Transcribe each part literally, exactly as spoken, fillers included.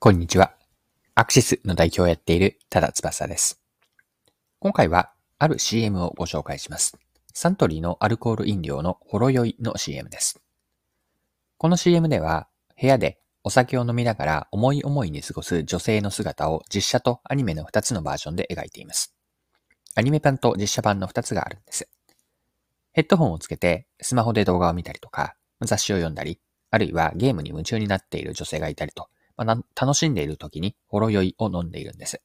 こんにちは。アクシスの代表をやっている多田翼です。今回はある シーエム をご紹介します。サントリーのアルコール飲料のほろ酔いの シーエム です。この シーエム では部屋でお酒を飲みながら思い思いに過ごす女性の姿を実写とアニメのふたつのバージョンで描いています。アニメ版と実写版のふたつがあるんです。ヘッドホンをつけてスマホで動画を見たりとか雑誌を読んだり、あるいはゲームに夢中になっている女性がいたりと、楽しんでいる時にほろ酔いを飲んでいるんです。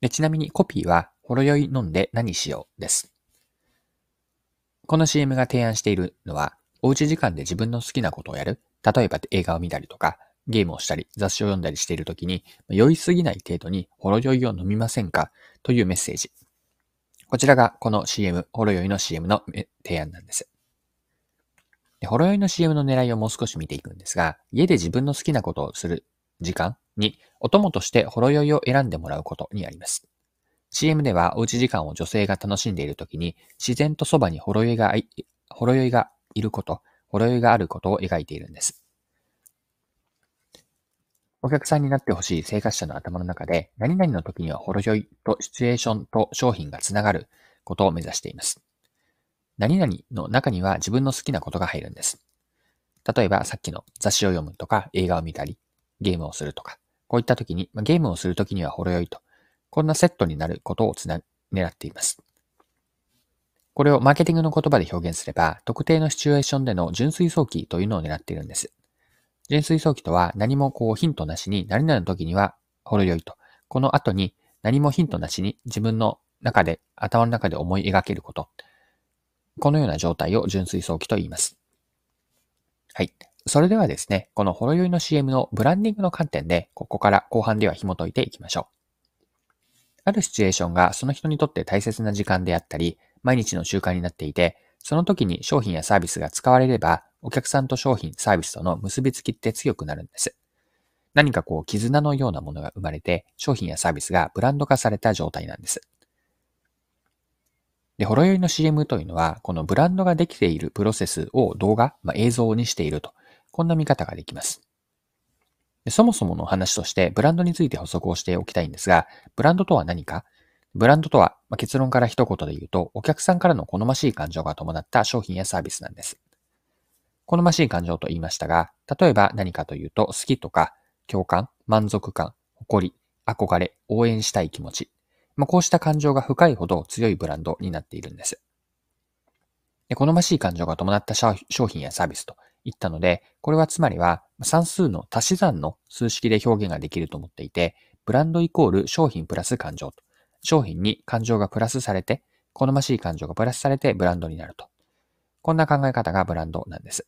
で、ちなみにコピーはほろ酔い飲んで何しようです。この シーエム が提案しているのは、おうち時間で自分の好きなことをやる、例えば映画を見たりとか、ゲームをしたり、雑誌を読んだりしている時に、酔いすぎない程度にほろ酔いを飲みませんかというメッセージ。こちらがこの シーエム、ほろ酔いの シーエム の提案なんです。で、ほろ酔いの シーエム の狙いをもう少し見ていくんですが、家で自分の好きなことをする時間にお供としてほろ酔いを選んでもらうことにあります。シーエム ではおうち時間を女性が楽しんでいるときに自然とそばにほろ酔いがい、ほろ酔いがいること、ほろ酔いがあることを描いているんです。お客さんになってほしい生活者の頭の中で、何々の時にはほろ酔いとシチュエーションと商品がつながることを目指しています。何々の中には自分の好きなことが入るんです。例えばさっきの雑誌を読むとか映画を見たりゲームをするとか、こういった時に、ゲームをする時にはほろ酔いと、こんなセットになることをつな狙っています。これをマーケティングの言葉で表現すれば、特定のシチュエーションでの純粋想起というのを狙っているんです。純粋想起とは何もこうヒントなしに、何々の時にはほろ酔いと、この後に何もヒントなしに自分の中で、頭の中で思い描けること。このような状態を純粋想起と言います。はい。それではですね、このほろ酔いの シーエム のブランディングの観点で、ここから後半では紐解いていきましょう。あるシチュエーションがその人にとって大切な時間であったり、毎日の習慣になっていて、その時に商品やサービスが使われれば、お客さんと商品、サービスとの結びつきって強くなるんです。何かこう絆のようなものが生まれて、商品やサービスがブランド化された状態なんです。で、ほろ酔いの シーエム というのは、このブランドができているプロセスを動画、まあ、映像にしていると。こんな見方ができます。そもそもの話としてブランドについて補足をしておきたいんですが、ブランドとは何か？ブランドとは、ま、結論から一言で言うと、お客さんからの好ましい感情が伴った商品やサービスなんです。好ましい感情と言いましたが、例えば何かというと、好きとか共感、満足感、誇り、憧れ、応援したい気持ち。ま、こうした感情が深いほど強いブランドになっているんです。で、好ましい感情が伴った商品やサービスと、言ったので、これはつまりは算数の足し算の数式で表現ができると思っていて、ブランドイコール商品プラス感情と、商品に感情がプラスされて、好ましい感情がプラスされてブランドになると。こんな考え方がブランドなんです。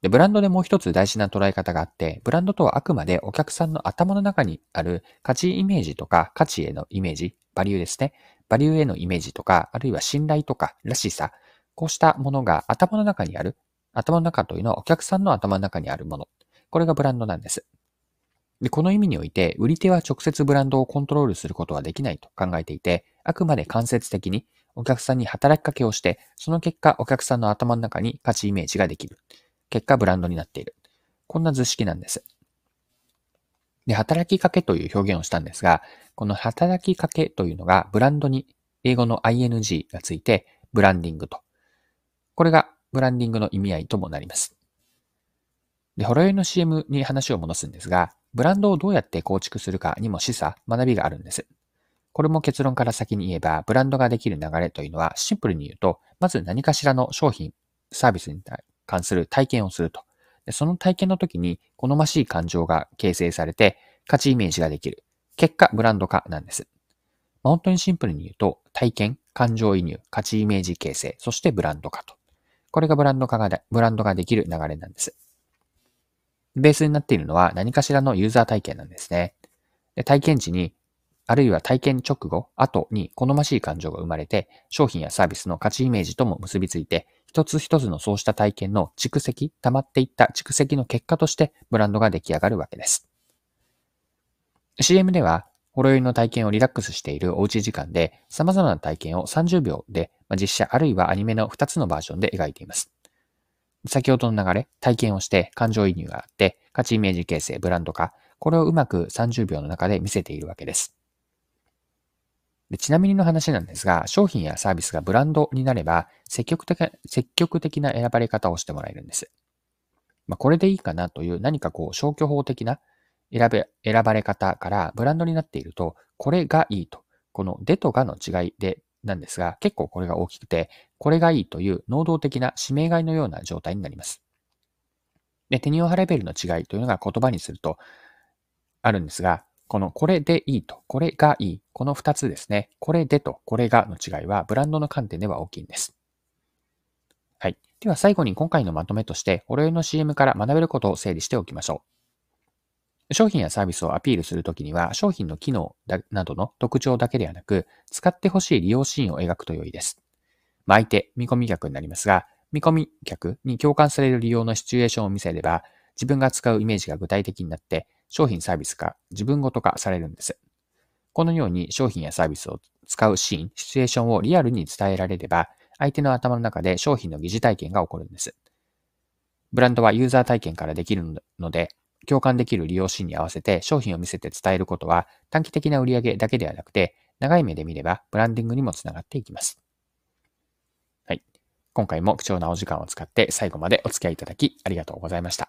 で、ブランドでもう一つ大事な捉え方があって、ブランドとはあくまでお客さんの頭の中にある価値イメージとか価値へのイメージ、バリューですね。バリューへのイメージとか、あるいは信頼とからしさ、こうしたものが頭の中にある。頭の中というのはお客さんの頭の中にあるもの。これがブランドなんです。で、この意味において、売り手は直接ブランドをコントロールすることはできないと考えていて、あくまで間接的にお客さんに働きかけをして、その結果お客さんの頭の中に価値イメージができる。結果ブランドになっている。こんな図式なんです。で、働きかけという表現をしたんですが、この働きかけというのがブランドに英語の アイエヌジー がついて、ブランディングと。これがブランディングの意味合いともなります。で、ほろ酔いの シーエム に話を戻すんですが、ブランドをどうやって構築するかにも示唆、学びがあるんです。これも結論から先に言えば、ブランドができる流れというのは、シンプルに言うと、まず何かしらの商品、サービスに関する体験をすると。で、その体験の時に好ましい感情が形成されて、価値イメージができる。結果、ブランド化なんです。まあ、本当にシンプルに言うと、体験、感情移入、価値イメージ形成、そしてブランド化と。これがブランド化が、ブランドができる流れなんです。ベースになっているのは何かしらのユーザー体験なんですね。で、体験時に、あるいは体験直後、後に好ましい感情が生まれて、商品やサービスの価値イメージとも結びついて、一つ一つのそうした体験の蓄積、溜まっていった蓄積の結果としてブランドが出来上がるわけです。シーエム では、ほろ酔いの体験をリラックスしているおうち時間で、様々な体験をさんじゅうびょうで、実写あるいはアニメのふたつのバージョンで描いています。先ほどの流れ、体験をして感情移入があって、価値イメージ形成、ブランド化、これをうまくさんじゅうびょうの中で見せているわけです。でちなみにの話なんですが、商品やサービスがブランドになれば、積極的、積極的な選ばれ方をしてもらえるんです。まあ、これでいいかなという何かこう消去法的な選べ、選ばれ方からブランドになっていると、これがいいと、このでとがの違いで、なんですが、結構これが大きくて、これがいいという能動的な指名買いのような状態になります。で、テニオハレベルの違いというのが言葉にするとあるんですが、このこれでいいと、これがいい、このふたつですね、これでとこれがの違いはブランドの観点では大きいんです。はい。では最後に今回のまとめとして、オレオレの シーエム から学べることを整理しておきましょう。商品やサービスをアピールするときには、商品の機能などの特徴だけではなく、使ってほしい利用シーンを描くと良いです。まあ、相手、見込み客になりますが、見込み客に共感される利用のシチュエーションを見せれば、自分が使うイメージが具体的になって、商品サービスが自分ごと化されるんです。このように商品やサービスを使うシーン、シチュエーションをリアルに伝えられれば、相手の頭の中で商品の疑似体験が起こるんです。ブランドはユーザー体験からできるので、共感できる利用シーンに合わせて商品を見せて伝えることは短期的な売り上げだけではなくて、長い目で見ればブランディングにもつながっていきます。はい。今回も貴重なお時間を使って最後までお付き合いいただきありがとうございました。